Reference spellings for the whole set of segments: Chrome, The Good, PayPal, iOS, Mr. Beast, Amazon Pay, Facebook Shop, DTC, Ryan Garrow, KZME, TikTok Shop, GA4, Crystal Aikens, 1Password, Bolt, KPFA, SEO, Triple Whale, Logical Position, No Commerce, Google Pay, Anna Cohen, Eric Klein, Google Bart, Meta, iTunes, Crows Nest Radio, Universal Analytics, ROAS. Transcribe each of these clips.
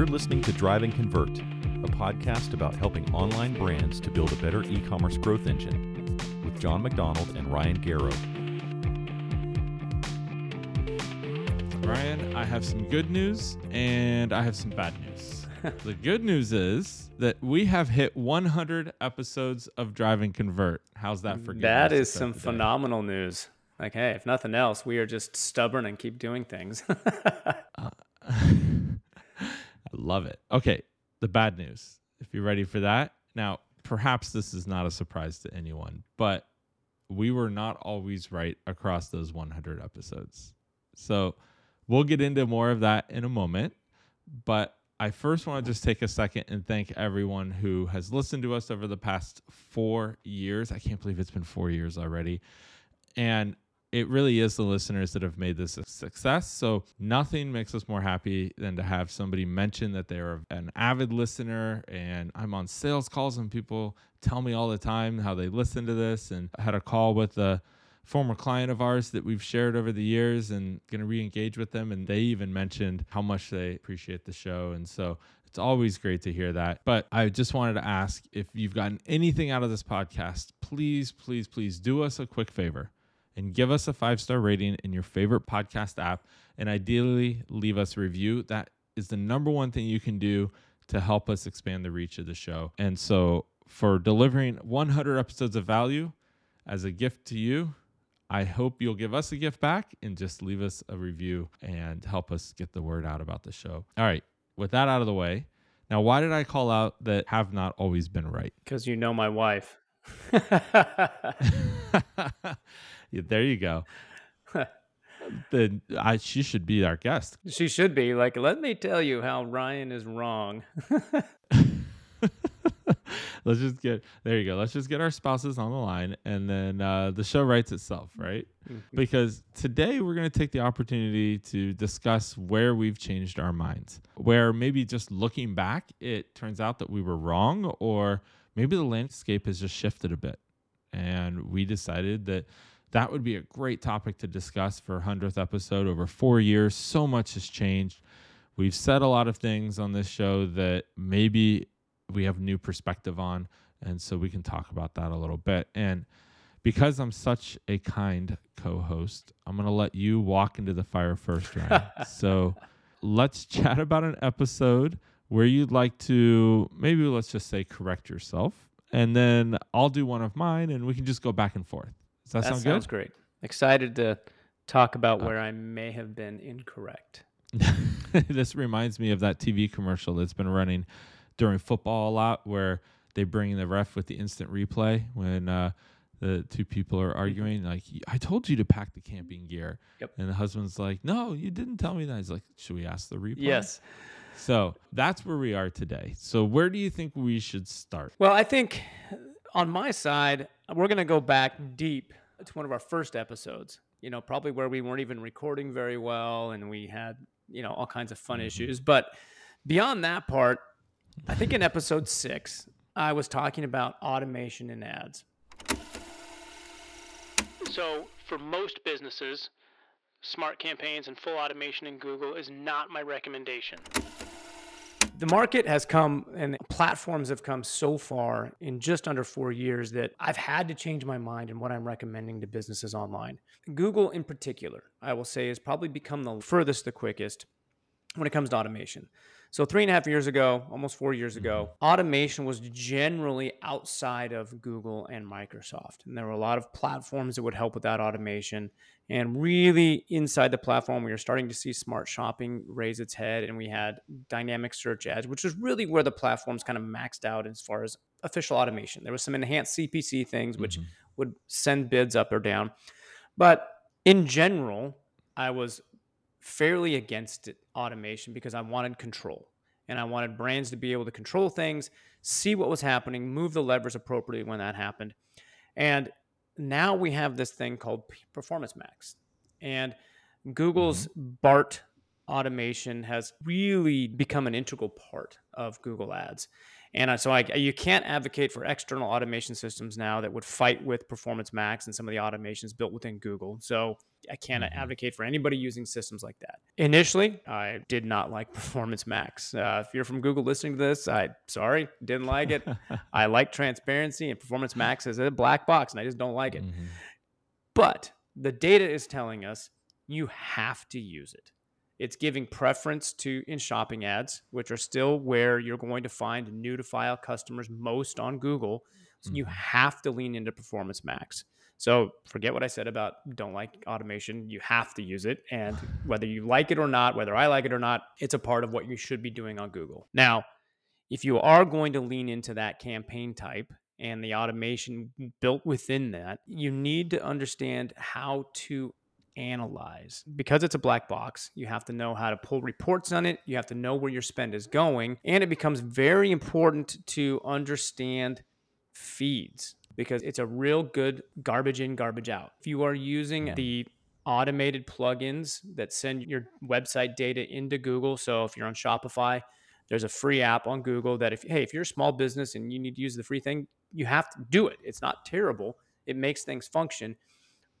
You're listening to Drive and Convert, a podcast about helping online brands to build a better e-commerce growth engine with John McDonald and Ryan Garrow. Ryan, I have some good news and I have some bad news. The good news is that we have hit 100 episodes of Drive and Convert. How's that for good? That is some phenomenal news. Like, hey, if nothing else, we are just stubborn and keep doing things. I love it. Okay, the bad news, if you're ready for that. Now, perhaps this is not a surprise to anyone, but we were not always right across those 100 episodes. So we'll get into more of that in a moment. But I first want to just take a second and thank everyone who has listened to us over the past 4 years. I can't believe it's been 4 years already. And it really is the listeners that have made this a success. So nothing makes us more happy than to have somebody mention that they're an avid listener. And I'm on sales calls and people tell me all the time how they listen to this. And I had a call with a former client of ours that we've shared over the years and going to re-engage with them. And they even mentioned how much they appreciate the show. And so it's always great to hear that. But I just wanted to ask if you've gotten anything out of this podcast, please, please, please do us a quick favor and give us a 5-star rating in your favorite podcast app, and ideally leave us a review. That is the number one thing you can do to help us expand the reach of the show. And so for delivering 100 episodes of value as a gift to you, I hope you'll give us a gift back and just leave us a review and help us get the word out about the show. All right, with that out of the way, now why did I call out that have not always been right? Because you know my wife. Yeah, there you go. She should be our guest. She should be like, let me tell you how Ryan is wrong. Let's just get our spouses on the line, and then the show writes itself, right? Because today we're going to take the opportunity to discuss where we've changed our minds, where maybe just looking back, it turns out that we were wrong, or maybe the landscape has just shifted a bit. And we decided that would be a great topic to discuss for 100th episode. Over 4 years, so much has changed. We've said a lot of things on this show that maybe we have new perspective on. And so we can talk about that a little bit. And because I'm such a kind co-host, I'm going to let you walk into the fire first, Ryan. So let's chat about an episode where you'd like to, maybe let's just say, correct yourself. And then I'll do one of mine and we can just go back and forth. Does that sound good? That sounds great. Excited to talk about where I may have been incorrect. This reminds me of that TV commercial that's been running during football a lot where they bring in the ref with the instant replay when the two people are arguing, like, I told you to pack the camping gear. Yep. And the husband's like, no, you didn't tell me that. He's like, should we ask the replay? Yes. So that's where we are today. So where do you think we should start? Well, I think on my side, we're going to go back deep to one of our first episodes, you know, probably where we weren't even recording very well and we had, you know, all kinds of fun issues. But beyond that part, I think in episode 6, I was talking about automation in ads. So for most businesses, smart campaigns and full automation in Google is not my recommendation. The market has come and platforms have come so far in just under 4 years that I've had to change my mind in what I'm recommending to businesses online. Google in particular, I will say, has probably become the furthest, the quickest when it comes to automation. So 3.5 years ago, almost 4 years ago, automation was generally outside of Google and Microsoft. And there were a lot of platforms that would help with that automation. And really inside the platform, we were starting to see smart shopping raise its head. And we had dynamic search ads, which is really where the platforms kind of maxed out as far as official automation. There was some enhanced CPC things, which would send bids up or down. But in general, I was fairly against automation because I wanted control and I wanted brands to be able to control things, see what was happening, move the levers appropriately when that happened. And now we have this thing called Performance Max, and Google's Bart automation has really become an integral part of Google Ads. And so you can't advocate for external automation systems now that would fight with Performance Max and some of the automations built within Google. So I cannot advocate for anybody using systems like that. Initially, I did not like Performance Max. If you're from Google listening to this, sorry, didn't like it. I like transparency, and Performance Max is a black box, and I just don't like it. Mm-hmm. But the data is telling us you have to use it. It's giving preference to in shopping ads, which are still where you're going to find new to file customers most on Google. So you have to lean into Performance Max. So forget what I said about don't like automation. You have to use it. And whether you like it or not, whether I like it or not, it's a part of what you should be doing on Google. Now, if you are going to lean into that campaign type and the automation built within that, you need to understand how to analyze. Because it's a black box, you have to know how to pull reports on it. You have to know where your spend is going. And it becomes very important to understand feeds, because it's a real good garbage in, garbage out. If you are using the automated plugins that send your website data into Google, so if you're on Shopify, there's a free app on Google that if you're a small business and you need to use the free thing, you have to do it. It's not terrible. It makes things function.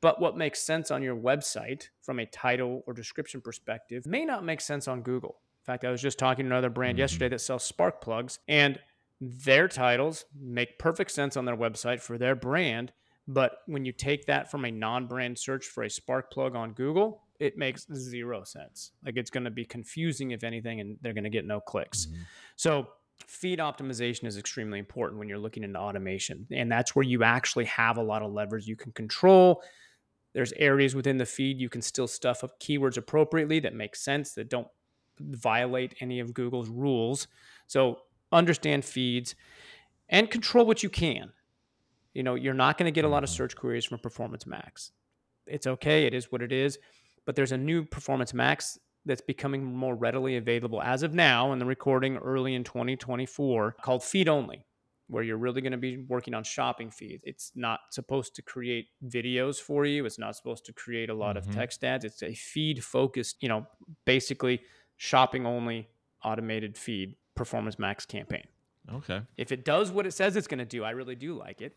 But what makes sense on your website from a title or description perspective may not make sense on Google. In fact, I was just talking to another brand yesterday that sells spark plugs, and their titles make perfect sense on their website for their brand. But when you take that from a non-brand search for a spark plug on Google, it makes zero sense. Like, it's going to be confusing, if anything, and they're going to get no clicks. So feed optimization is extremely important when you're looking into automation. And that's where you actually have a lot of levers you can control. There's areas within the feed you can still stuff up keywords appropriately that make sense, that don't violate any of Google's rules. So understand feeds and control what you can. You know, you're not going to get a lot of search queries from Performance Max. It's okay. It is what it is. But there's a new Performance Max that's becoming more readily available as of now in the recording early in 2024 called Feed Only, where you're really going to be working on shopping feeds. It's not supposed to create videos for you. It's not supposed to create a lot of text ads. It's a feed focused, you know, basically shopping only automated feed Performance Max campaign. Okay. If it does what it says it's going to do, I really do like it.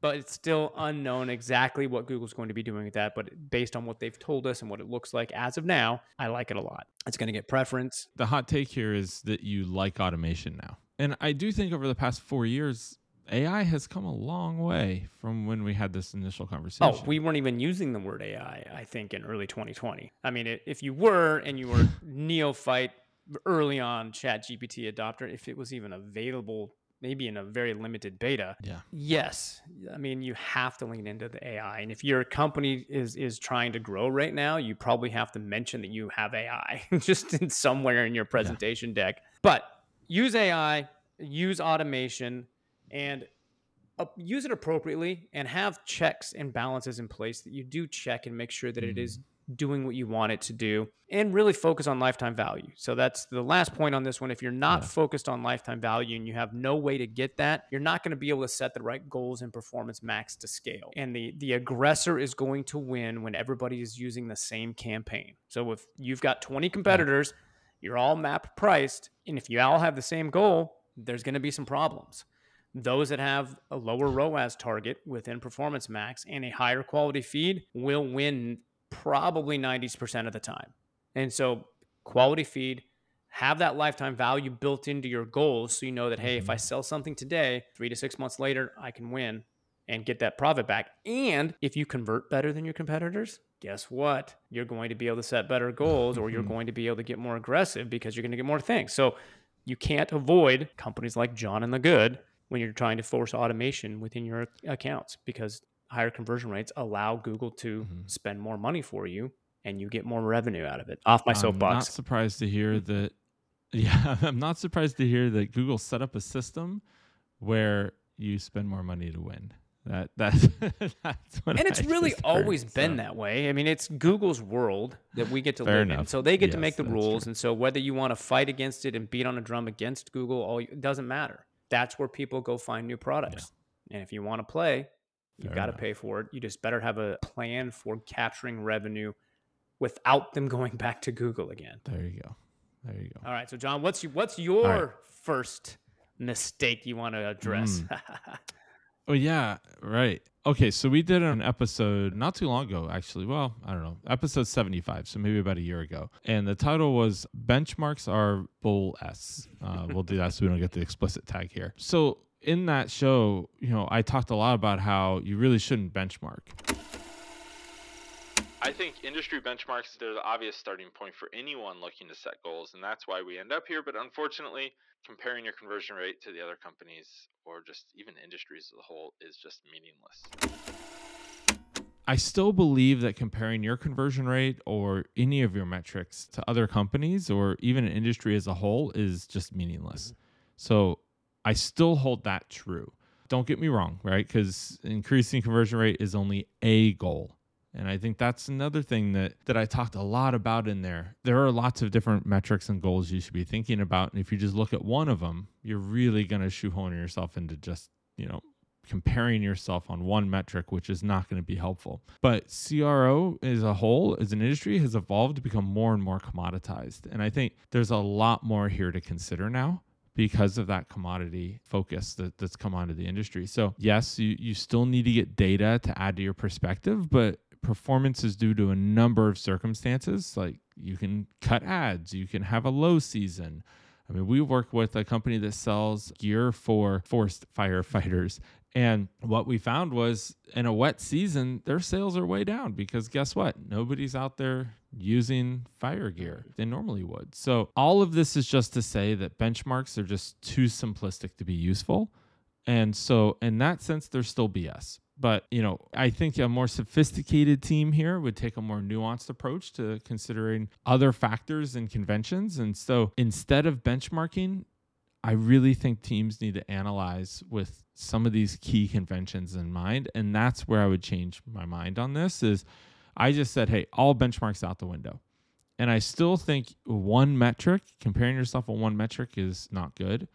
But it's still unknown exactly what Google's going to be doing with that. But based on what they've told us and what it looks like as of now, I like it a lot. It's going to get preference. The hot take here is that you like automation now. And I do think over the past 4 years, AI has come a long way from when we had this initial conversation. Oh, we weren't even using the word AI, I think, in early 2020. I mean, if you were, and you were neophyte early on ChatGPT adopter, if it was even available, maybe in a very limited beta. Yeah. Yes. I mean, you have to lean into the AI. And if your company is trying to grow right now, you probably have to mention that you have AI just in somewhere in your presentation deck. But use AI, use automation, and use it appropriately, and have checks and balances in place that you do check and make sure that it is doing what you want it to do, and really focus on lifetime value. So that's the last point on this one. If you're not focused on lifetime value and you have no way to get that, you're not going to be able to set the right goals in Performance Max to scale. And the aggressor is going to win when everybody is using the same campaign. So if you've got 20 competitors, you're all map priced, and if you all have the same goal, there's going to be some problems. Those that have a lower ROAS target within Performance Max and a higher quality feed will win probably 90% of the time. And so quality feed, have that lifetime value built into your goals, so you know that, hey, if I sell something today, 3 to 6 months later, I can win and get that profit back. And if you convert better than your competitors, guess what? You're going to be able to set better goals, or you're going to be able to get more aggressive because you're going to get more things. So you can't avoid companies like John and The Good when you're trying to force automation within your accounts, because higher conversion rates allow Google to spend more money for you, and you get more revenue out of it. Off my soapbox. I'm not surprised to hear that. Yeah, I'm not surprised to hear that Google set up a system where you spend more money to win. That's what, and it's really always been that way. I mean, it's Google's world that we get to live in. So they get to make the rules. True. And so whether you want to fight against it and beat on a drum against Google, it doesn't matter. That's where people go find new products. Yeah. And if you want to play, you've got to pay for it. You just better have a plan for capturing revenue without them going back to Google again. There you go. All right. So, John, what's your first mistake you want to address? Oh, yeah. Right. Okay, so we did an episode not too long ago, actually. Well, I don't know. Episode 75, so maybe about a year ago. And the title was Benchmarks Are Bull S. We'll do that so we don't get the explicit tag here. So in that show, you know, I talked a lot about how you really shouldn't benchmark. I think industry benchmarks, they're the obvious starting point for anyone looking to set goals, and that's why we end up here. But unfortunately, comparing your conversion rate to the other companies or just even industries as a whole is just meaningless. I still believe that comparing your conversion rate or any of your metrics to other companies or even an industry as a whole is just meaningless. So I still hold that true. Don't get me wrong, right? Because increasing conversion rate is only a goal. And I think that's another thing that I talked a lot about in there. There are lots of different metrics and goals you should be thinking about. And if you just look at one of them, you're really going to shoehorn yourself into just, you know, comparing yourself on one metric, which is not going to be helpful. But CRO as a whole, as an industry, has evolved to become more and more commoditized. And I think there's a lot more here to consider now, because of that commodity focus that's come onto the industry. So yes, you still need to get data to add to your perspective, but performance is due to a number of circumstances. Like, you can cut ads, you can have a low season. I mean, we work with a company that sells gear for forest firefighters. And what we found was, in a wet season, their sales are way down because guess what? Nobody's out there using fire gear they normally would. So all of this is just to say that benchmarks are just too simplistic to be useful. And so in that sense, there's still BS. But, you know, I think a more sophisticated team here would take a more nuanced approach to considering other factors and conventions. And so instead of benchmarking, I really think teams need to analyze with some of these key conventions in mind. And that's where I would change my mind on this is, I just said, hey, all benchmarks out the window. And I still think one metric, comparing yourself on one metric, is not good.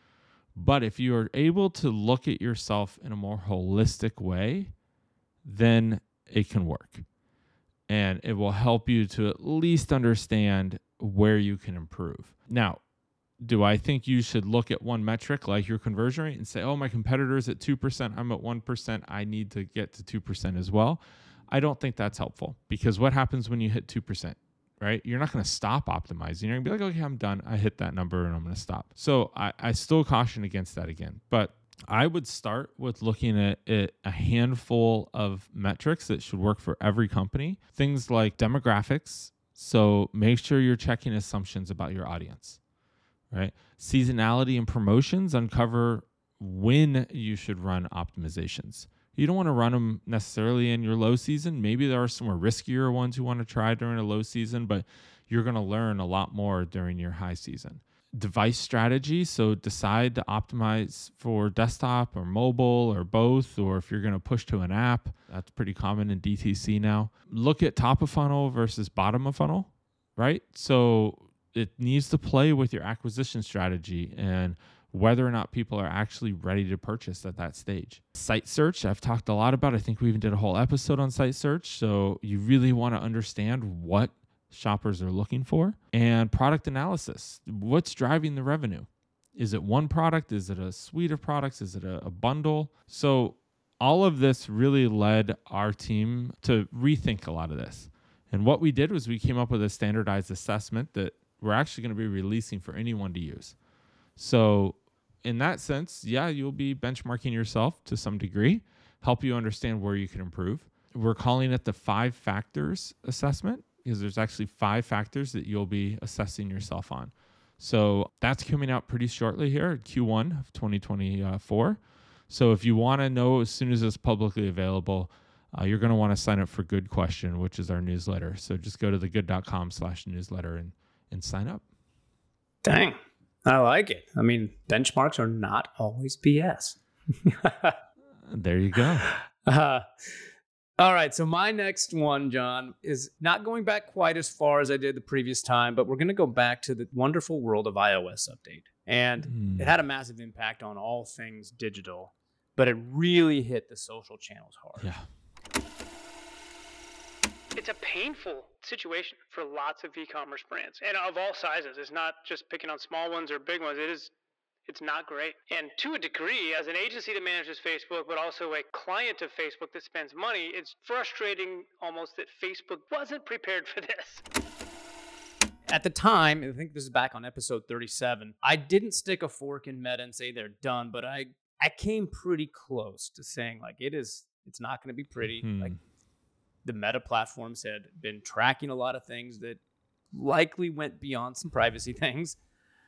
But if you are able to look at yourself in a more holistic way, then it can work. And it will help you to at least understand where you can improve. Now, do I think you should look at one metric like your conversion rate and say, oh, my competitor's at 2%, I'm at 1%, I need to get to 2% as well? I don't think that's helpful, because what happens when you hit 2%, right? You're not going to stop optimizing. You're going to be like, okay, I'm done. I hit that number and I'm going to stop. So I still caution against that again. But I would start with looking at a handful of metrics that should work for every company. Things like demographics. So make sure you're checking assumptions about your audience, right? Seasonality and promotions. Uncover when you should run optimizations. You don't want to run them necessarily in your low season. Maybe there are some more riskier ones you want to try during a low season, but you're going to learn a lot more during your high season. Device strategy. So decide to optimize for desktop or mobile or both, or if you're going to push to an app. That's pretty common in DTC now. Look at top of funnel versus bottom of funnel, right? So it needs to play with your acquisition strategy and whether or not people are actually ready to purchase at that stage. Site search, I've talked a lot about. I think we even did a whole episode on site search. So you really want to understand what shoppers are looking for. And product analysis, what's driving the revenue? Is it one product? Is it a suite of products? Is it a bundle? So all of this really led our team to rethink a lot of this. And what we did was we came up with a standardized assessment that we're actually going to be releasing for anyone to use. So in that sense, yeah, you'll be benchmarking yourself to some degree, help you understand where you can improve. We're calling it the 5 factors assessment, because there's actually 5 factors that you'll be assessing yourself on. So that's coming out pretty shortly here, Q1 of 2024. So if you want to know as soon as it's publicly available, you're going to want to sign up for Good Question, which is our newsletter. So just go to thegood.com/newsletter and sign up. Dang. I like it. I mean, benchmarks are not always BS. There you go. All right. So my next one, John, is not going back quite as far as I did the previous time, but we're going to go back to the wonderful world of iOS update. And it had a massive impact on all things digital, but it really hit the social channels hard. Yeah. It's a painful situation for lots of e-commerce brands, and of all sizes. It's not just picking on small ones or big ones. It is It's not great. And to a degree, as an agency that manages Facebook, but also a client of Facebook that spends money, it's frustrating almost that Facebook wasn't prepared for this. At the time, I think this is back on episode 37, I didn't stick a fork in Meta and say they're done, but I came pretty close to saying, like, it's not going to be pretty. Like, the Meta platforms had been tracking a lot of things that likely went beyond some privacy things.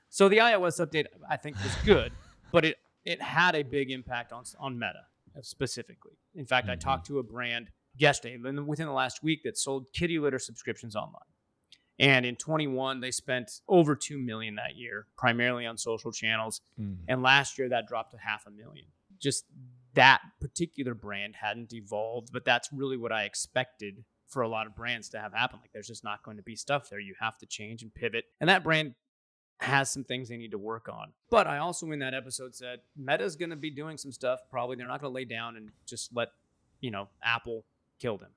So the iOS update, I think, was good, but it had a big impact on Meta specifically. In fact, I talked to a brand yesterday, within the last week, that sold kitty litter subscriptions online. And in 21, they spent over 2 million that year, primarily on social channels. And last year that dropped to 500,000. Just that particular brand hadn't evolved, but that's really what I expected for a lot of brands to have happen. Like, there's just not going to be stuff there. You have to change and pivot. And that brand has some things they need to work on. But I also, in that episode, said Meta's going to be doing some stuff. Probably they're not going to lay down and just let, Apple kill them.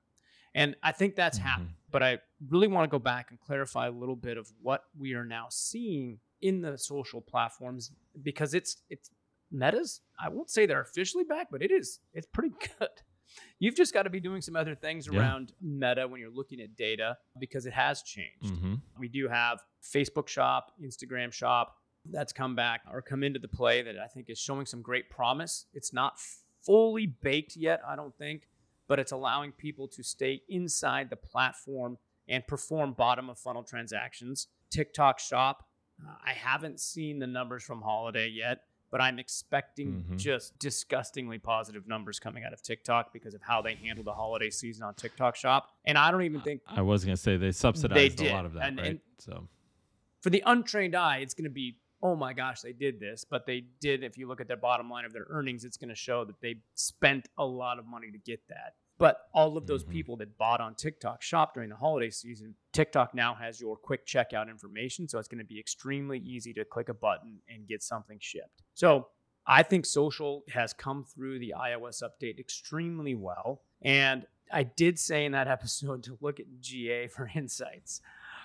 And I think that's happened, but I really want to go back and clarify a little bit of what we are now seeing in the social platforms, because it's Meta's, I won't say they're officially back, but it's pretty good. You've just got to be doing some other things around Meta when you're looking at data, because it has changed. We do have Facebook Shop, Instagram Shop that's come back or come into the play that I think is showing some great promise. It's not fully baked yet, I don't think, but it's allowing people to stay inside the platform and perform bottom of funnel transactions. TikTok Shop, I haven't seen the numbers from holiday yet, but I'm expecting just disgustingly positive numbers coming out of TikTok because of how they handled the holiday season on TikTok Shop. And I don't even think... I was going to say they subsidized a lot of that, right? And so, for the untrained eye, it's going to be, oh my gosh, they did this. But they did, if you look at their bottom line of their earnings, it's going to show that they spent a lot of money to get that. But all of those people that bought on TikTok Shop during the holiday season, TikTok now has your quick checkout information. So it's going to be extremely easy to click a button and get something shipped. So I think social has come through the iOS update extremely well. And I did say in that episode to look at GA for insights,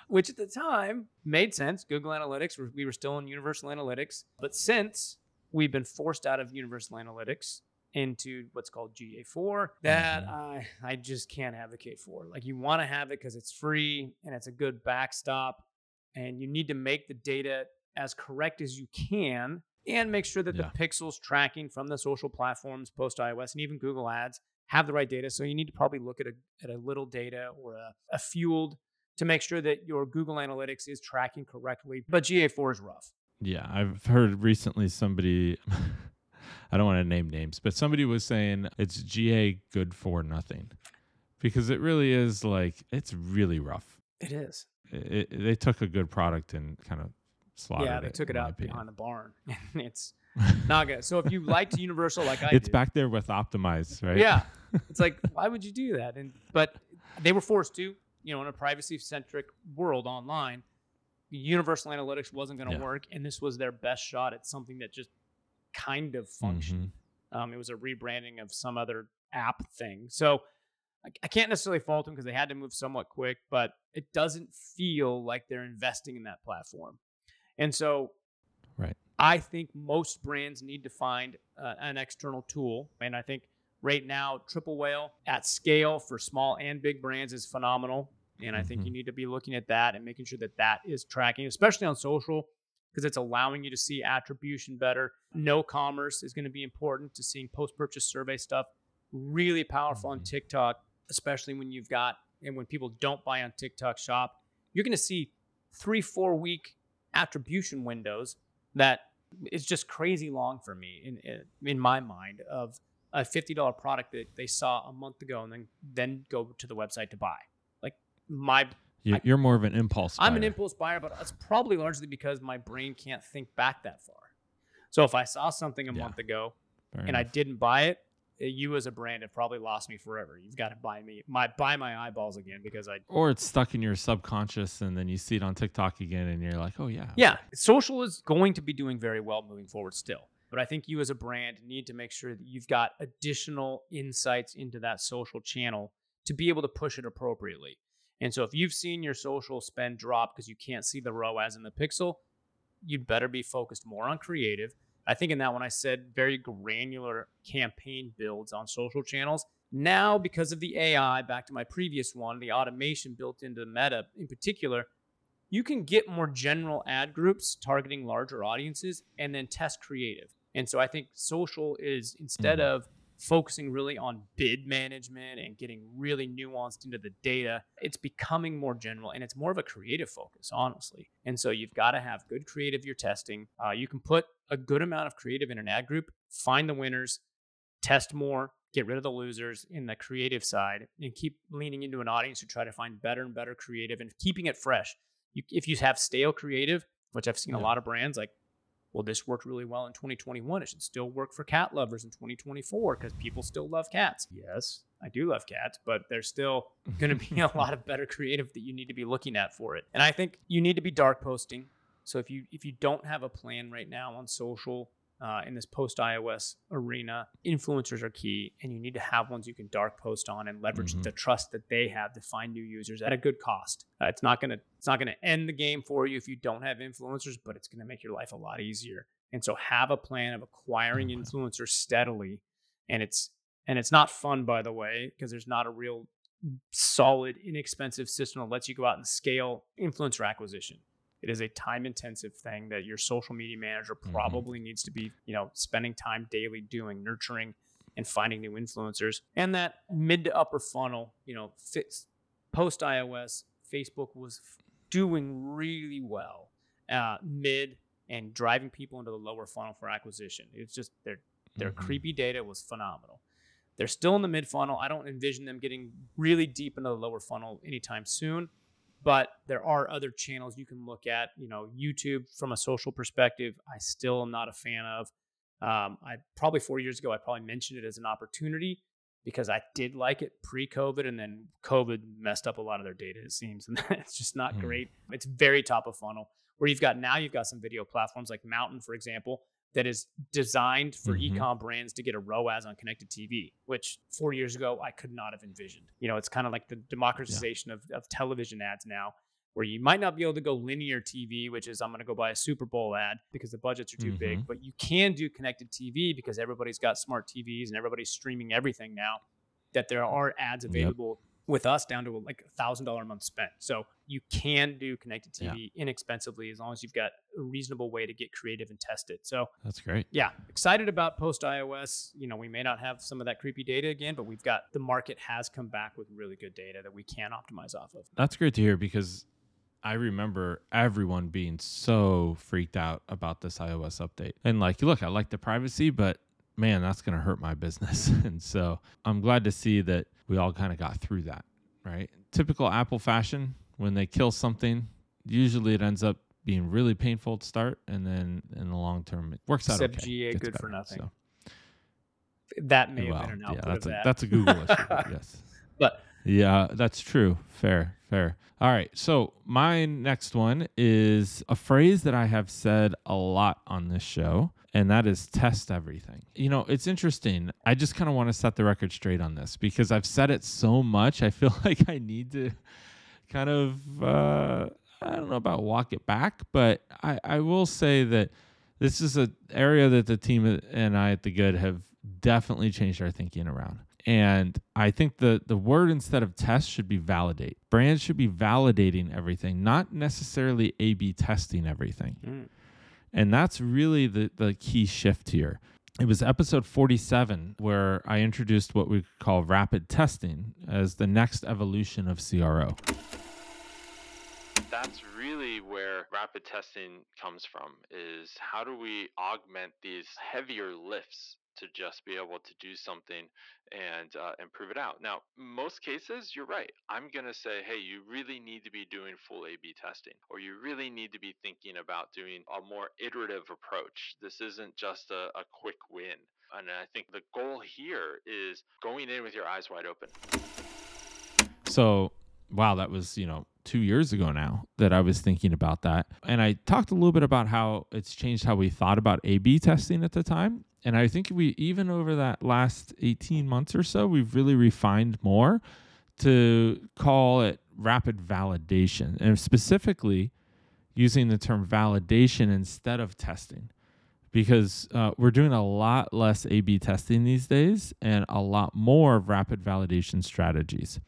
which at the time made sense. Google Analytics, we were still in Universal Analytics. But since we've been forced out of Universal Analytics into what's called GA4, that I just can't advocate for. Like, you want to have it because it's free and it's a good backstop, and you need to make the data as correct as you can and make sure that the pixels tracking from the social platforms, post iOS, and even Google Ads have the right data. So you need to probably look at a little data or a fueled to make sure that your Google Analytics is tracking correctly. But GA4 is rough. Yeah, I've heard recently somebody... I don't want to name names, but somebody was saying it's GA good for nothing, because it really is, like, it's really rough. It is. They took a good product and kind of slaughtered it. Yeah, they took it out behind the barn. It's not good. So if you liked Universal like I do. It's back there with Optimize, right? Yeah. It's like, why would you do that? But they were forced to, in a privacy-centric world online, Universal Analytics wasn't going to work, and this was their best shot at something that just kind of function. It was a rebranding of some other app thing. So I can't necessarily fault them because they had to move somewhat quick, but it doesn't feel like they're investing in that platform. And so I think most brands need to find an external tool. And I think right now, Triple Whale at scale for small and big brands is phenomenal. And I think you need to be looking at that and making sure that that is tracking, especially on social, because it's allowing you to see attribution better. No Commerce is going to be important to seeing post-purchase survey stuff. Really powerful on TikTok, especially when you've got, and when people don't buy on TikTok Shop, you're going to see 3-4 week attribution windows that is just crazy long for me in my mind, of a $50 product that they saw a month ago and then go to the website to buy. Like, you're more of an impulse buyer. I'm an impulse buyer, but it's probably largely because my brain can't think back that far. So if I saw something a month ago I didn't buy it, you as a brand have probably lost me forever. You've got to buy my eyeballs again, because or it's stuck in your subconscious, and then you see it on TikTok again and you're like, oh yeah. Yeah. Social is going to be doing very well moving forward still. But I think you as a brand need to make sure that you've got additional insights into that social channel to be able to push it appropriately. And so if you've seen your social spend drop because you can't see the ROAS in the pixel, you'd better be focused more on creative I think in that one, I said very granular campaign builds on social channels. Now, because of the AI, back to my previous one, the automation built into Meta in particular, you can get more general ad groups targeting larger audiences and then test creative. And so I think social is, instead of focusing really on bid management and getting really nuanced into the data, it's becoming more general and it's more of a creative focus, honestly. And so you've got to have good creative you're testing. You can put a good amount of creative in an ad group, find the winners, test more, get rid of the losers in the creative side, and keep leaning into an audience to try to find better and better creative and keeping it fresh. If you have stale creative, which I've seen a lot of brands like, well, this worked really well in 2021. It should still work for cat lovers in 2024 because people still love cats. Yes, I do love cats, but there's still going to be a lot of better creative that you need to be looking at for it. And I think you need to be dark posting. So if you don't have a plan right now on social in this post-iOS arena, influencers are key, and you need to have ones you can dark post on and leverage the trust that they have to find new users at a good cost. It's not gonna end the game for you if you don't have influencers, but it's gonna make your life a lot easier. And so have a plan of acquiring influencers steadily. And it's not fun, by the way, because there's not a real solid, inexpensive system that lets you go out and scale influencer acquisition. It is a time-intensive thing that your social media manager probably needs to be, spending time daily doing, nurturing, and finding new influencers. And that mid to upper funnel, post iOS, Facebook was doing really well, mid and driving people into the lower funnel for acquisition. It's just their creepy data was phenomenal. They're still in the mid funnel. I don't envision them getting really deep into the lower funnel anytime soon. But there are other channels you can look at. YouTube from a social perspective, I still am not a fan of. I probably 4 years ago, I probably mentioned it as an opportunity because I did like it pre-COVID, and then COVID messed up a lot of their data, it seems. And it's just not great. It's very top of funnel where you've got some video platforms like Mountain, for example, that is designed for e-com brands to get a ROAS on connected TV, which 4 years ago, I could not have envisioned. It's kind of like the democratization of television ads now, where you might not be able to go linear TV, which is I'm going to go buy a Super Bowl ad because the budgets are too big, but you can do connected TV because everybody's got smart TVs and everybody's streaming everything now, that there are ads available with us down to like $1,000 a month spent. So you can do connected TV inexpensively as long as you've got a reasonable way to get creative and test it. So that's great. Yeah. Excited about post iOS. We may not have some of that creepy data again, but we've got the market has come back with really good data that we can optimize off of. That's great to hear because I remember everyone being so freaked out about this iOS update. And look, I like the privacy, but man, that's going to hurt my business. And so I'm glad to see that we all kind of got through that, right? Typical Apple fashion, when they kill something, usually it ends up being really painful to start, and then in the long term, it works out okay. Except GA, good better, for nothing. So. That may have been an output of that. That's a Google issue, yes. But yeah, that's true. Fair. All right, so my next one is a phrase that I have said a lot on this show, and that is test everything. It's interesting. I just kind of want to set the record straight on this because I've said it so much. I feel like I need to kind of, I don't know about walk it back, but I will say that this is an area that the team and I at The Good have definitely changed our thinking around. And I think the word instead of test should be validate. Brands should be validating everything, not necessarily A/B testing everything. And that's really the key shift here. It was episode 47 where I introduced what we call rapid testing as the next evolution of CRO. That's really where rapid testing comes from, is how do we augment these heavier lifts to just be able to do something and prove it out. Now, most cases, you're right. I'm going to say, hey, you really need to be doing full A/B testing, or you really need to be thinking about doing a more iterative approach. This isn't just a quick win. And I think the goal here is going in with your eyes wide open. So, wow, that was, 2 years ago now that I was thinking about that. And I talked a little bit about how it's changed how we thought about A/B testing at the time. And I think we, even over that last 18 months or so, we've really refined more to call it rapid validation, and specifically using the term validation instead of testing, because we're doing a lot less A/B testing these days and a lot more rapid validation strategies.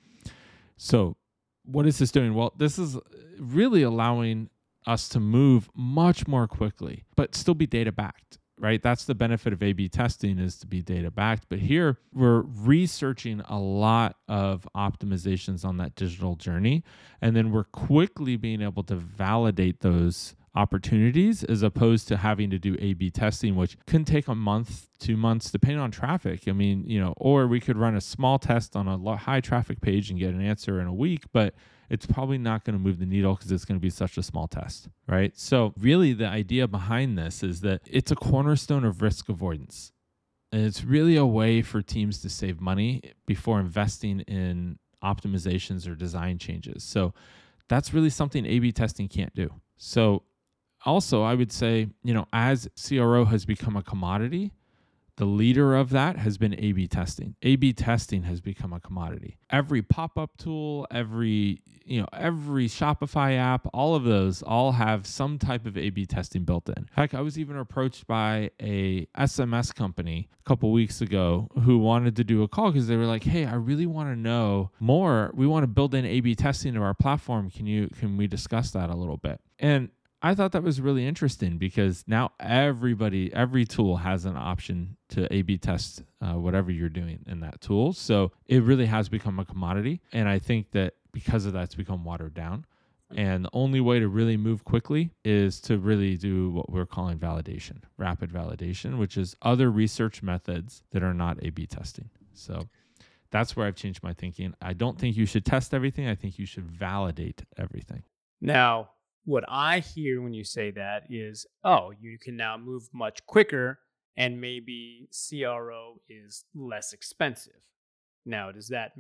So what is this doing? Well, this is really allowing us to move much more quickly, but still be data backed, right? That's the benefit of A/B testing, is to be data backed. But here we're researching a lot of optimizations on that digital journey, and then we're quickly being able to validate those opportunities, as opposed to having to do A/B testing, which can take a month, 2 months, depending on traffic. I mean, you know, or we could run a small test on a high traffic page and get an answer in a week, but it's probably not going to move the needle because it's going to be such a small test, right? So really the idea behind this is that it's a cornerstone of risk avoidance. And it's really a way for teams to save money before investing in optimizations or design changes. So that's really something A/B testing can't do. So also, I would say, you know, as CRO has become a commodity, the leader of that has been A/B testing. A/B testing has become a commodity. Every pop-up tool, every Shopify app, all of those all have some type of A/B testing built in. Heck, I was even approached by a SMS company a couple weeks ago who wanted to do a call because they were like, "Hey, I really want to know more. We want to build in A/B testing to our platform. Can we discuss that a little bit?" And I thought that was really interesting because now every tool has an option to A/B test whatever you're doing in that tool. So it really has become a commodity. And I think that because of that, it's become watered down. And the only way to really move quickly is to really do what we're calling validation, rapid validation, which is other research methods that are not A/B testing. So that's where I've changed my thinking. I don't think you should test everything. I think you should validate everything. Now, what I hear when you say that is, oh, you can now move much quicker and maybe CRO is less expensive. Now, is that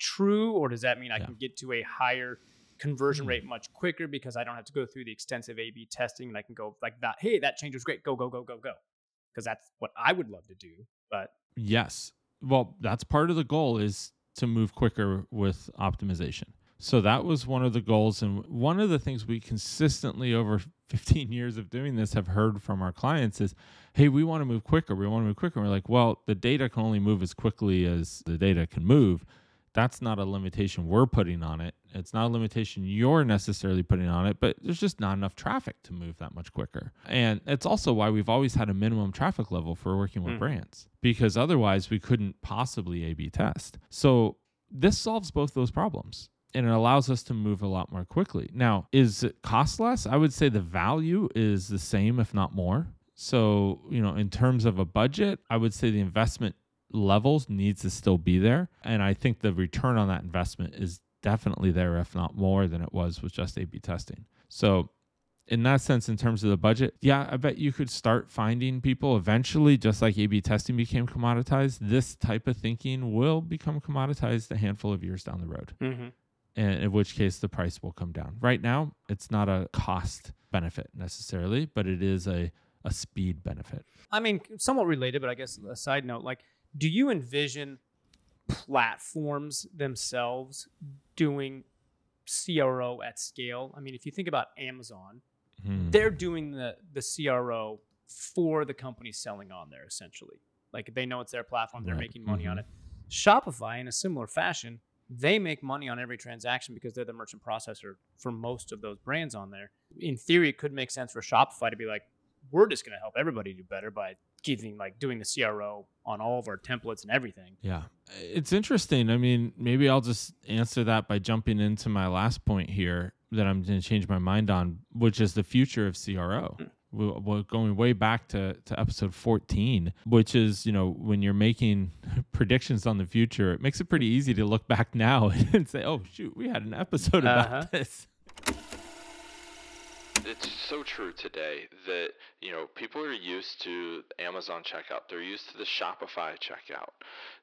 true, or does that mean I can get to a higher conversion rate much quicker because I don't have to go through the extensive A/B testing and I can go like that, hey, that change was great, go. Because that's what I would love to do. But yes, well, that's part of the goal, is to move quicker with optimization. So that was one of the goals. And one of the things we consistently over 15 years of doing this have heard from our clients is, hey, we want to move quicker. And we're like, well, the data can only move as quickly as the data can move. That's not a limitation we're putting on it. It's not a limitation you're necessarily putting on it, but there's just not enough traffic to move that much quicker. And it's also why we've always had a minimum traffic level for working with brands, because otherwise we couldn't possibly A/B test. So this solves both those problems. And it allows us to move a lot more quickly. Now, is it cost less? I would say the value is the same, if not more. So, you know, in terms of a budget, I would say the investment levels needs to still be there. And I think the return on that investment is definitely there, if not more than it was with just A/B testing. So in that sense, in terms of the budget, yeah, I bet you could start finding people eventually, just like A/B testing became commoditized, this type of thinking will become commoditized a handful of years down the road. Mm-hmm. In which case the price will come down. Right now, it's not a cost benefit necessarily, but it is a speed benefit. I mean, somewhat related, but I guess a side note, like, do you envision platforms themselves doing CRO at scale? I mean, if you think about Amazon, they're doing the CRO for the company selling on there, essentially. Like, they know it's their platform, they're making money on it. Shopify, in a similar fashion, they make money on every transaction because they're the merchant processor for most of those brands on there. In theory, it could make sense for Shopify to be like, we're just going to help everybody do better by doing the CRO on all of our templates and everything. Yeah, it's interesting. I mean, maybe I'll just answer that by jumping into my last point here that I'm going to change my mind on, which is the future of CRO. We're going way back to episode 14, which is, you know, when you're making predictions on the future, it makes it pretty easy to look back now and say, oh, shoot, we had an episode about this. It's so true today that, you know, people are used to Amazon checkout. They're used to the Shopify checkout.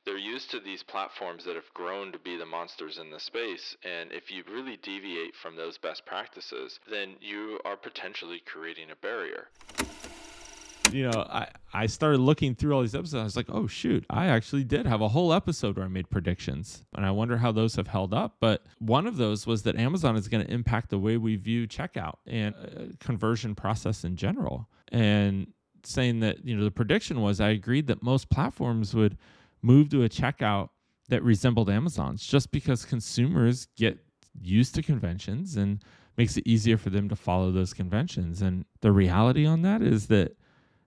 They're used to these platforms that have grown to be the monsters in the space. And if you really deviate from those best practices, then you are potentially creating a barrier. You know, I started looking through all these episodes. I was like, oh, shoot, I actually did have a whole episode where I made predictions. And I wonder how those have held up. But one of those was that Amazon is going to impact the way we view checkout and conversion process in general. And saying that, you know, the prediction was I agreed that most platforms would move to a checkout that resembled Amazon's just because consumers get used to conventions and makes it easier for them to follow those conventions. And the reality on that is that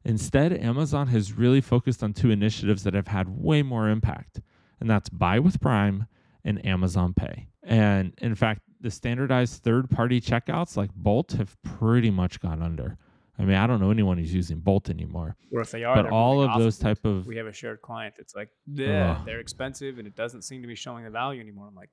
instead, Amazon has really focused on two initiatives that have had way more impact, and that's Buy with Prime and Amazon Pay. And in fact, the standardized third-party checkouts like Bolt have pretty much gone under. I mean, I don't know anyone who's using Bolt anymore. Or if they are, but all of those type of... We have a shared client that's like, they're expensive and it doesn't seem to be showing the value anymore. I'm like,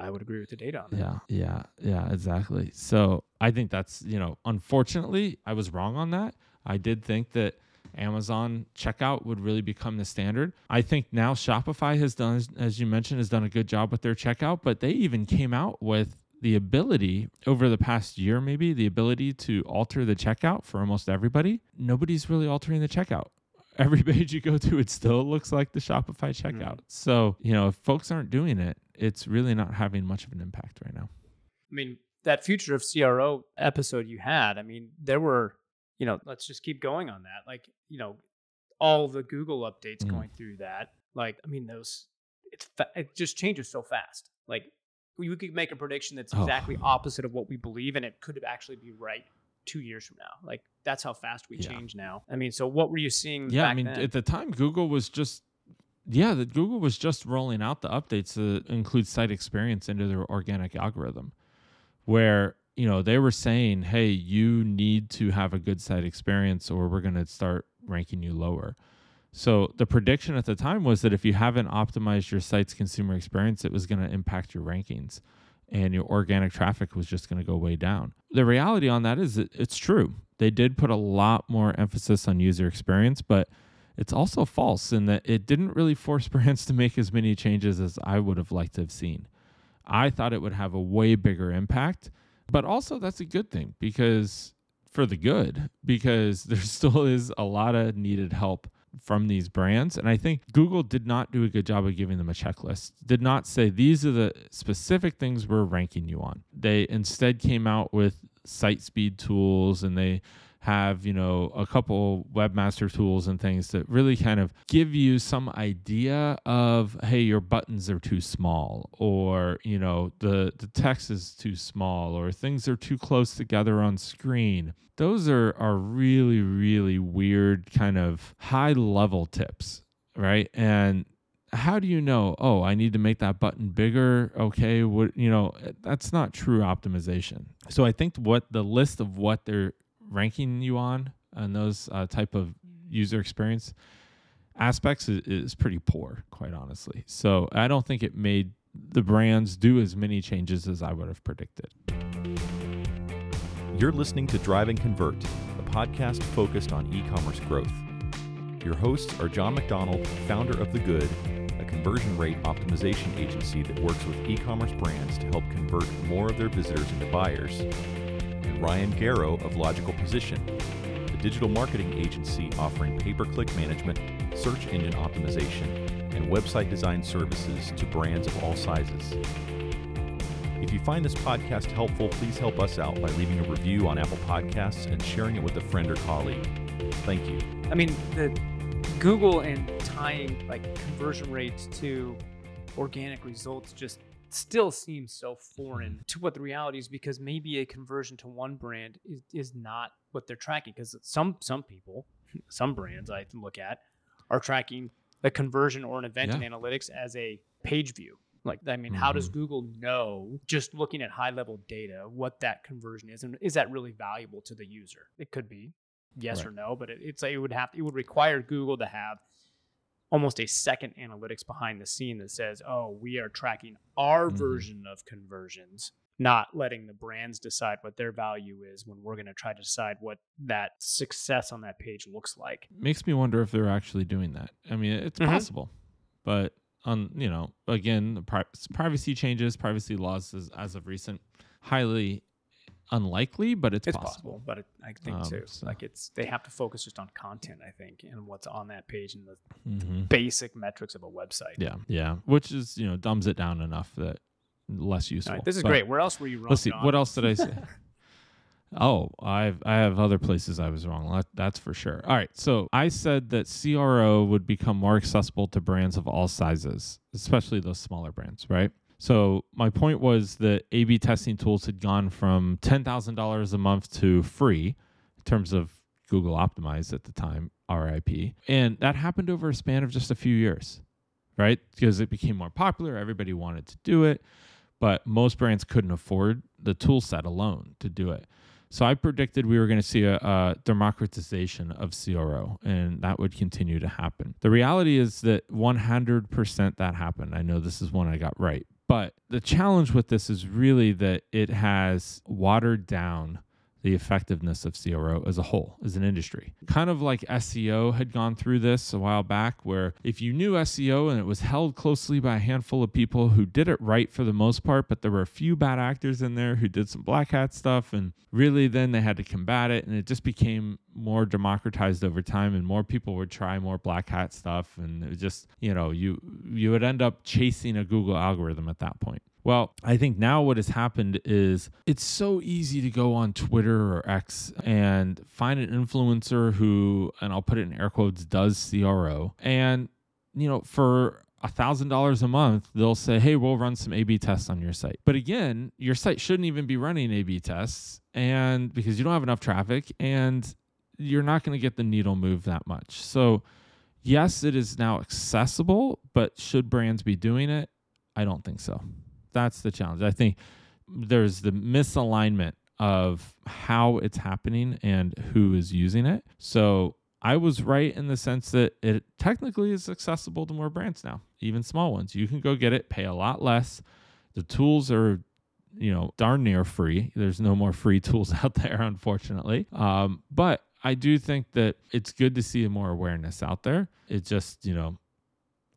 I would agree with the data on that. Yeah, exactly. So I think that's, you know, unfortunately, I was wrong on that. I did think that Amazon checkout would really become the standard. I think now Shopify has done, as you mentioned, has done a good job with their checkout, but they even came out with the ability over the past year, maybe the ability to alter the checkout for almost everybody. Nobody's really altering the checkout. Every page you go to, it still looks like the Shopify checkout. Mm. So, you know, if folks aren't doing it, it's really not having much of an impact right now. I mean, that future of CRO episode you had, I mean, there were, you know, let's just keep going on that. Like, you know, all the Google updates going through that. Like, I mean, those, it just changes so fast. Like, we could make a prediction that's exactly opposite of what we believe, and it could actually be right 2 years from now. Like, that's how fast we change now. I mean, so what were you seeing back then? At the time, Google was just, Google was just rolling out the updates to include site experience into their organic algorithm, where, you know, they were saying, hey, you need to have a good site experience or we're going to start ranking you lower. So the prediction at the time was that if you haven't optimized your site's consumer experience, it was going to impact your rankings and your organic traffic was just going to go way down. The reality on that is that it's true. They did put a lot more emphasis on user experience, but it's also false in that it didn't really force brands to make as many changes as I would have liked to have seen. I thought it would have a way bigger impact. But also that's a good thing because there still is a lot of needed help from these brands. And I think Google did not do a good job of giving them a checklist, did not say these are the specific things we're ranking you on. They instead came out with site speed tools and they have, you know, a couple webmaster tools and things that really kind of give you some idea of, hey, your buttons are too small, or, you know, the text is too small, or things are too close together on screen. Those are really, really weird kind of high level tips, right? And how do you know, oh, I need to make that button bigger? Okay, what, you know, that's not true optimization. So I think what the list of what they're ranking you on those type of user experience aspects is pretty poor, quite honestly. So I don't think it made the brands do as many changes as I would have predicted. You're listening to Drive and Convert, a podcast focused on e-commerce growth. Your hosts are John McDonald, founder of The Good, a conversion rate optimization agency that works with e-commerce brands to help convert more of their visitors into buyers, Ryan Garrow of Logical Position, a digital marketing agency offering pay-per-click management, search engine optimization, and website design services to brands of all sizes. If you find this podcast helpful, please help us out by leaving a review on Apple Podcasts and sharing it with a friend or colleague. Thank you. I mean, the Google and tying like conversion rates to organic results just still seems so foreign to what the reality is, because maybe a conversion to one brand is not what they're tracking, because some people, some brands I look at are tracking a conversion or an event in analytics as a page view. Like, I mean, how does Google know, just looking at high level data, what that conversion is? And is that really valuable to the user? It could be yes or no, but it would require Google to have almost a second analytics behind the scene that says, oh, we are tracking our version of conversions, not letting the brands decide what their value is when we're going to try to decide what that success on that page looks like. Makes me wonder if they're actually doing that. I mean, it's possible, but you know, again, the privacy changes, privacy laws as of recent, highly unlikely, but it's possible. But I think too, so. Like they have to focus just on content, I think, and what's on that page and the basic metrics of a website. Yeah, which is, you know, dumbs it down enough that less useful. All right, this is great. Where else were you wrong? Let's see, John? What else did I say? Oh, I have other places I was wrong. That's for sure. All right. So I said that CRO would become more accessible to brands of all sizes, especially those smaller brands, right? So my point was that A/B testing tools had gone from $10,000 a month to free in terms of Google Optimized at the time, RIP. And that happened over a span of just a few years, right? Because it became more popular. Everybody wanted to do it, but most brands couldn't afford the tool set alone to do it. So I predicted we were going to see a democratization of CRO, and that would continue to happen. The reality is that 100% that happened. I know this is one I got right. But the challenge with this is really that it has watered down the effectiveness of CRO as a whole, as an industry. Kind of like SEO had gone through this a while back, where if you knew SEO and it was held closely by a handful of people who did it right for the most part, but there were a few bad actors in there who did some black hat stuff, and really then they had to combat it, and it just became more democratized over time, and more people would try more black hat stuff, and it was just, you know, you would end up chasing a Google algorithm at that point. Well, I think now what has happened is it's so easy to go on Twitter or X and find an influencer who, and I'll put it in air quotes, does CRO. And, you know, for $1,000 a month, they'll say, hey, we'll run some A/B tests on your site. But again, your site shouldn't even be running A/B tests, and because you don't have enough traffic and you're not going to get the needle moved that much. So yes, it is now accessible, but should brands be doing it? I don't think so. That's the challenge. I think there's the misalignment of how it's happening and who is using it. So I was right in the sense that it technically is accessible to more brands now, even small ones. You can go get it, pay a lot less. The tools are, you know, darn near free. There's no more free tools out there, unfortunately. But I do think that it's good to see more awareness out there. It just, you know,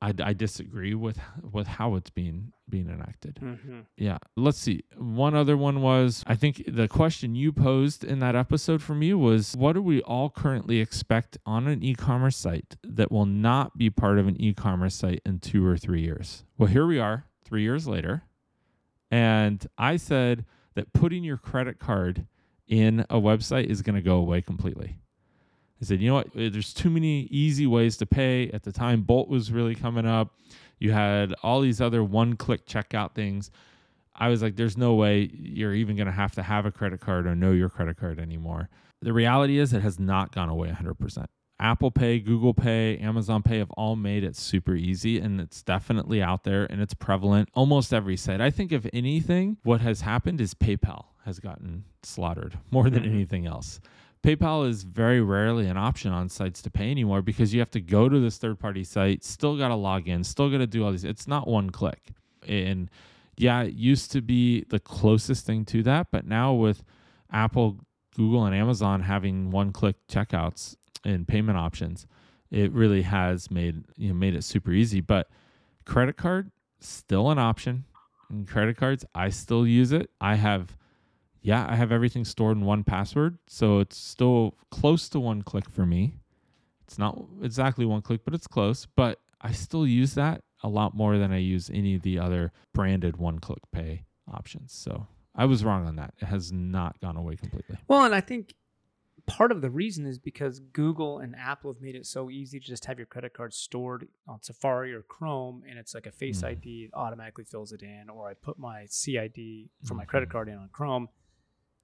I disagree with how it's being enacted. Mm-hmm. Yeah. Let's see. One other one was, I think the question you posed in that episode from you was, what do we all currently expect on an e-commerce site that will not be part of an e-commerce site in 2 or 3 years? Well, here we are 3 years later. And I said that putting your credit card in a website is going to go away completely. I said, you know what? There's too many easy ways to pay. At the time, Bolt was really coming up. You had all these other one-click checkout things. I was like, there's no way you're even going to have a credit card or know your credit card anymore. The reality is it has not gone away 100%. Apple Pay, Google Pay, Amazon Pay have all made it super easy, and it's definitely out there, and it's prevalent almost every site. I think if anything, what has happened is PayPal has gotten slaughtered more than anything else. PayPal is very rarely an option on sites to pay anymore because you have to go to this third-party site, still got to log in, still got to do all these. It's not one click. And yeah, it used to be the closest thing to that, but now with Apple, Google, and Amazon having one-click checkouts and payment options, it really has made it super easy. But credit card, still an option. And credit cards, I still use it. I have everything stored in 1Password, so it's still close to one click for me. It's not exactly one click, but it's close. But I still use that a lot more than I use any of the other branded one-click pay options. So I was wrong on that. It has not gone away completely. Well, and I think part of the reason is because Google and Apple have made it so easy to just have your credit card stored on Safari or Chrome, and it's like a Face ID, it automatically fills it in, or I put my CID for my credit card in on Chrome.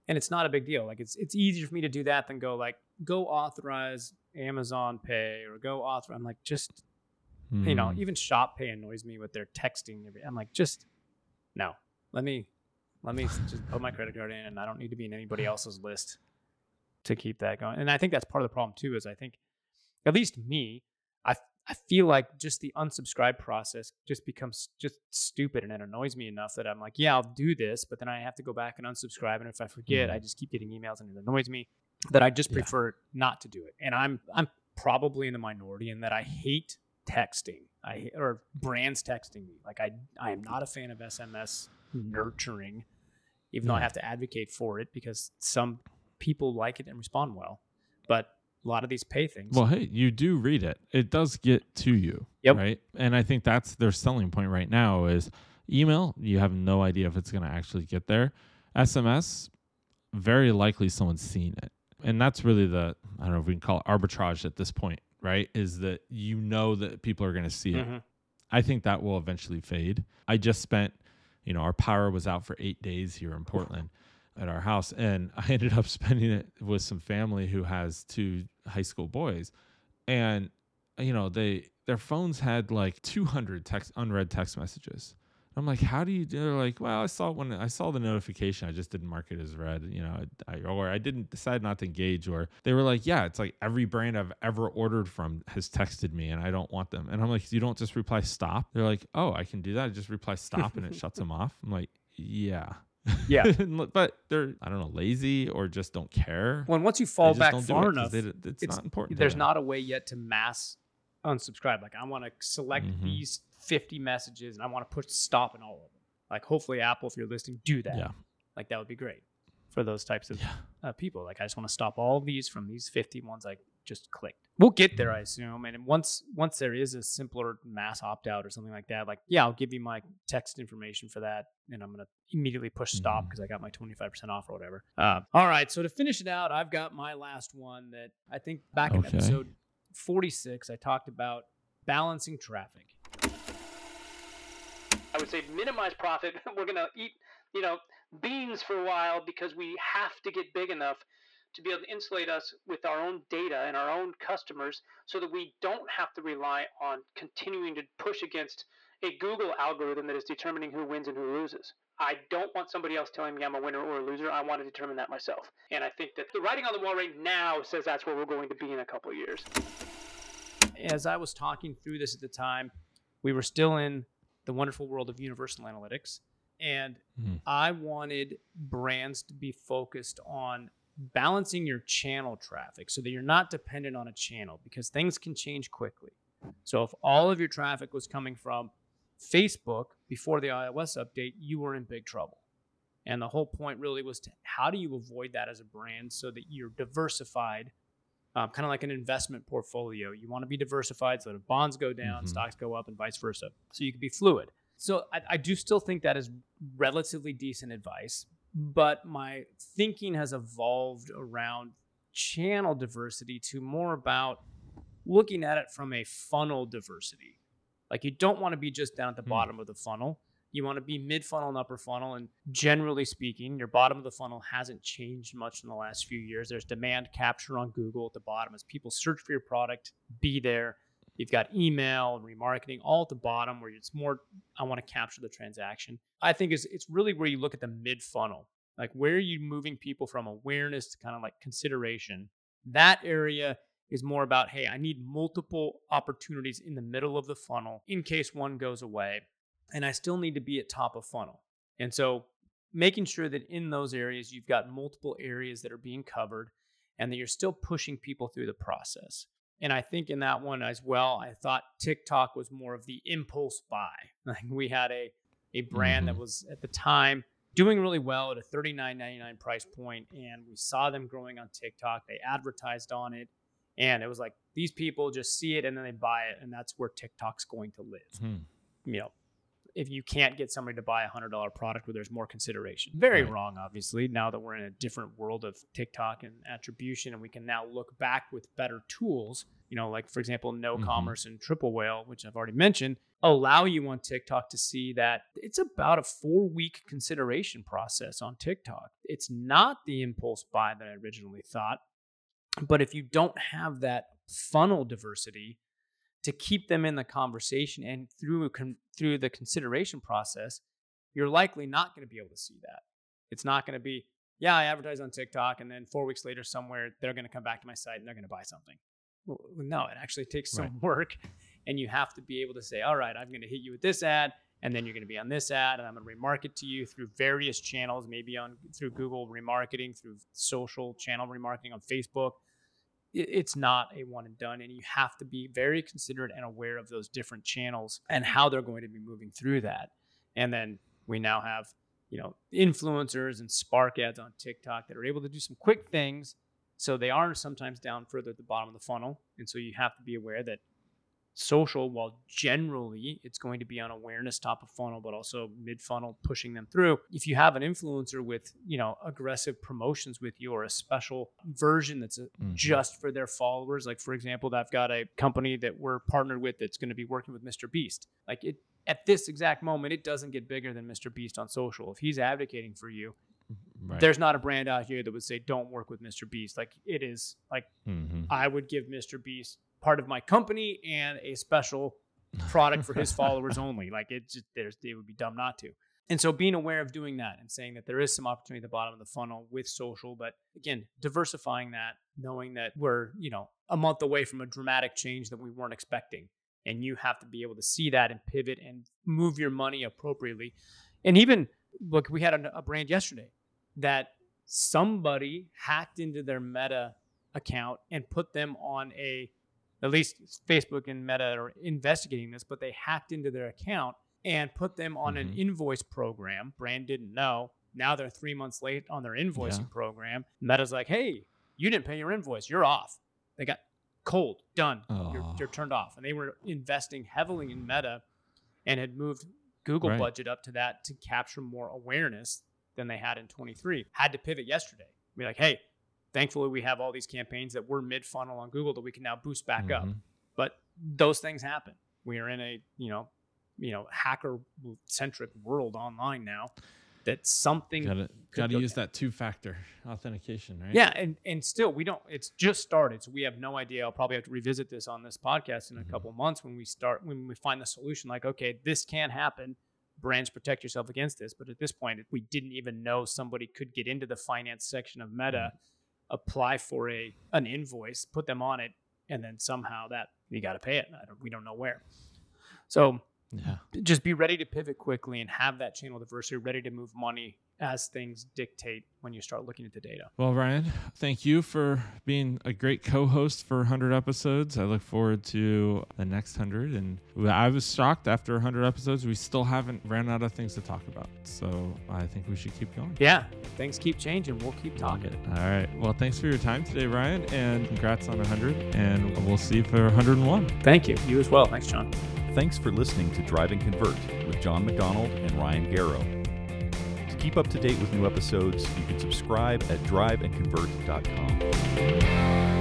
And it's not a big deal. Like it's easier for me to do that than go authorize Amazon Pay or go authorize. I'm like, just, you know, even Shop Pay annoys me with their texting. I'm like, just no, let me just put my credit card in, and I don't need to be in anybody else's list to keep that going. And I think that's part of the problem too, is I think at least me, I feel like just the unsubscribe process just becomes just stupid, and it annoys me enough that I'm like, yeah, I'll do this, but then I have to go back and unsubscribe, and if I forget, I just keep getting emails, and it annoys me that I just prefer not to do it. And I'm probably in the minority in that I hate texting, or brands texting me. Like I am not a fan of SMS nurturing, even though I have to advocate for it because some people like it and respond well, but a lot of these pay things. Well, hey, you do read it. It does get to you, right? And I think that's their selling point right now is email. You have no idea if it's going to actually get there. SMS, very likely someone's seen it. And that's really the, I don't know if we can call it arbitrage at this point, right? Is that you know that people are going to see it. I think that will eventually fade. I just spent, you know, our power was out for 8 days here in Portland at our house. And I ended up spending it with some family who has 2 high school boys. And, you know, their phones had like 200 unread text messages. I'm like, how do you do? They're like, well, I saw the notification. I just didn't mark it as read, you know, or I didn't decide not to engage. Or they were like, yeah, it's like every brand I've ever ordered from has texted me and I don't want them. And I'm like, you don't just reply stop? They're like, oh, I can do that. I just reply stop and it shuts them off. I'm like, yeah. Yeah. But they're, I don't know, lazy or just don't care. Well, and once you fall back far enough, it's not important. There's not a way yet to mass unsubscribe. Like I want to select these 50 messages and I want to push stop in all of them. Like hopefully Apple, if you're listening, do that. Yeah. Like that would be great for those types of people. Like I just want to stop all of these from these 50 ones I just clicked. We'll get there, I assume. And once there is a simpler mass opt-out or something like that, like, yeah, I'll give you my text information for that. And I'm going to immediately push stop because I got my 25% off or whatever. All right. So to finish it out, I've got my last one that I think back in episode 46, I talked about balancing traffic. I would say minimize profit. We're going to eat, you know, beans for a while because we have to get big enough to be able to insulate us with our own data and our own customers so that we don't have to rely on continuing to push against a Google algorithm that is determining who wins and who loses. I don't want somebody else telling me I'm a winner or a loser. I want to determine that myself. And I think that the writing on the wall right now says that's where we're going to be in a couple of years. As I was talking through this at the time, we were still in the wonderful world of Universal Analytics. And I wanted brands to be focused on balancing your channel traffic so that you're not dependent on a channel because things can change quickly. So if all of your traffic was coming from Facebook before the iOS update, you were in big trouble. And the whole point really was to how do you avoid that as a brand so that you're diversified, kind of like an investment portfolio. You want to be diversified so that bonds go down, stocks go up, and vice versa. So you can be fluid. So I do still think that is relatively decent advice. But my thinking has evolved around channel diversity to more about looking at it from a funnel diversity. Like you don't want to be just down at the bottom of the funnel. You want to be mid-funnel and upper funnel. And generally speaking, your bottom of the funnel hasn't changed much in the last few years. There's demand capture on Google at the bottom as people search for your product, be there. You've got email and remarketing all at the bottom where it's more, I want to capture the transaction. I think it's really where you look at the mid funnel, like where are you moving people from awareness to kind of like consideration? That area is more about, hey, I need multiple opportunities in the middle of the funnel in case one goes away. And I still need to be at top of funnel. And so making sure that in those areas, you've got multiple areas that are being covered and that you're still pushing people through the process. And I think in that one as well, I thought TikTok was more of the impulse buy. Like we had a brand that was at the time doing really well at a $39.99 price point. And we saw them growing on TikTok. They advertised on it. And it was like, these people just see it and then they buy it. And that's where TikTok's going to live. You know, if you can't get somebody to buy a $100 product where there's more consideration. Very wrong, obviously, now that we're in a different world of TikTok and attribution, and we can now look back with better tools, you know, like for example, No Commerce and Triple Whale, which I've already mentioned, allow you on TikTok to see that it's about a 4-week consideration process on TikTok. It's not the impulse buy that I originally thought, but if you don't have that funnel diversity, to keep them in the conversation and through the consideration process, you're likely not going to be able to see that. It's not going to be, yeah, I advertise on TikTok and then 4 weeks later somewhere they're going to come back to my site and they're going to buy something. Well, no, it actually takes some work, and you have to be able to say, all right, I'm going to hit you with this ad and then you're going to be on this ad and I'm going to remarket to you through various channels, maybe through Google remarketing, through social channel remarketing on Facebook. It's not a one and done, and you have to be very considerate and aware of those different channels and how they're going to be moving through that. And then we now have, you know, influencers and spark ads on TikTok that are able to do some quick things. So they are sometimes down further at the bottom of the funnel. And so you have to be aware that social, while generally it's going to be on awareness, top of funnel, but also mid funnel, pushing them through. If you have an influencer with, you know, aggressive promotions with you, or a special version that's just for their followers, like for example, I've got a company that we're partnered with that's going to be working with Mr. Beast. Like it at this exact moment, it doesn't get bigger than Mr. Beast on social. If he's advocating for you, right, there's not a brand out here that would say don't work with Mr. Beast. Like it is like I would give Mr. Beast part of my company and a special product for his followers only. Like it just, it would be dumb not to. And so being aware of doing that and saying that there is some opportunity at the bottom of the funnel with social, but again, diversifying that, knowing that we're, you know, a month away from a dramatic change that we weren't expecting. And you have to be able to see that and pivot and move your money appropriately. And even look, we had a brand yesterday that somebody hacked into their Meta account and put them on a, at least Facebook and Meta are investigating this, but they hacked into their account and put them on an invoice program. Brand didn't know. Now they're 3 months late on their invoicing program. Meta's like, hey, you didn't pay your invoice. You're off. They got cold, done. Oh. You're turned off. And they were investing heavily in Meta and had moved Google budget up to that to capture more awareness than they had in 23. Had to pivot yesterday. Be like, hey, thankfully, we have all these campaigns that were mid-funnel on Google that we can now boost back up. But those things happen. We are in a, you know, hacker-centric world online now that something... Got to use that two-factor authentication, right? Yeah, and still, we don't... It's just started, so we have no idea. I'll probably have to revisit this on this podcast in a couple months when we find the solution. Like, okay, this can happen. Brands, protect yourself against this. But at this point, we didn't even know somebody could get into the finance section of Meta... apply for an invoice, put them on it, and then somehow that you got to pay it. We don't know where. So just be ready to pivot quickly and have that channel diversity, ready to move money as things dictate when you start looking at the data. Well, Ryan, thank you for being a great co-host for 100 episodes. I look forward to the next 100. And I was shocked after 100 episodes, we still haven't ran out of things to talk about. So I think we should keep going. Yeah, things keep changing. We'll keep talking. All right. Well, thanks for your time today, Ryan, and congrats on 100. And we'll see you for 101. Thank you. You as well. Thanks, John. Thanks for listening to Drive and Convert with John McDonald and Ryan Garrow. Keep up to date with new episodes. You can subscribe at driveandconvert.com.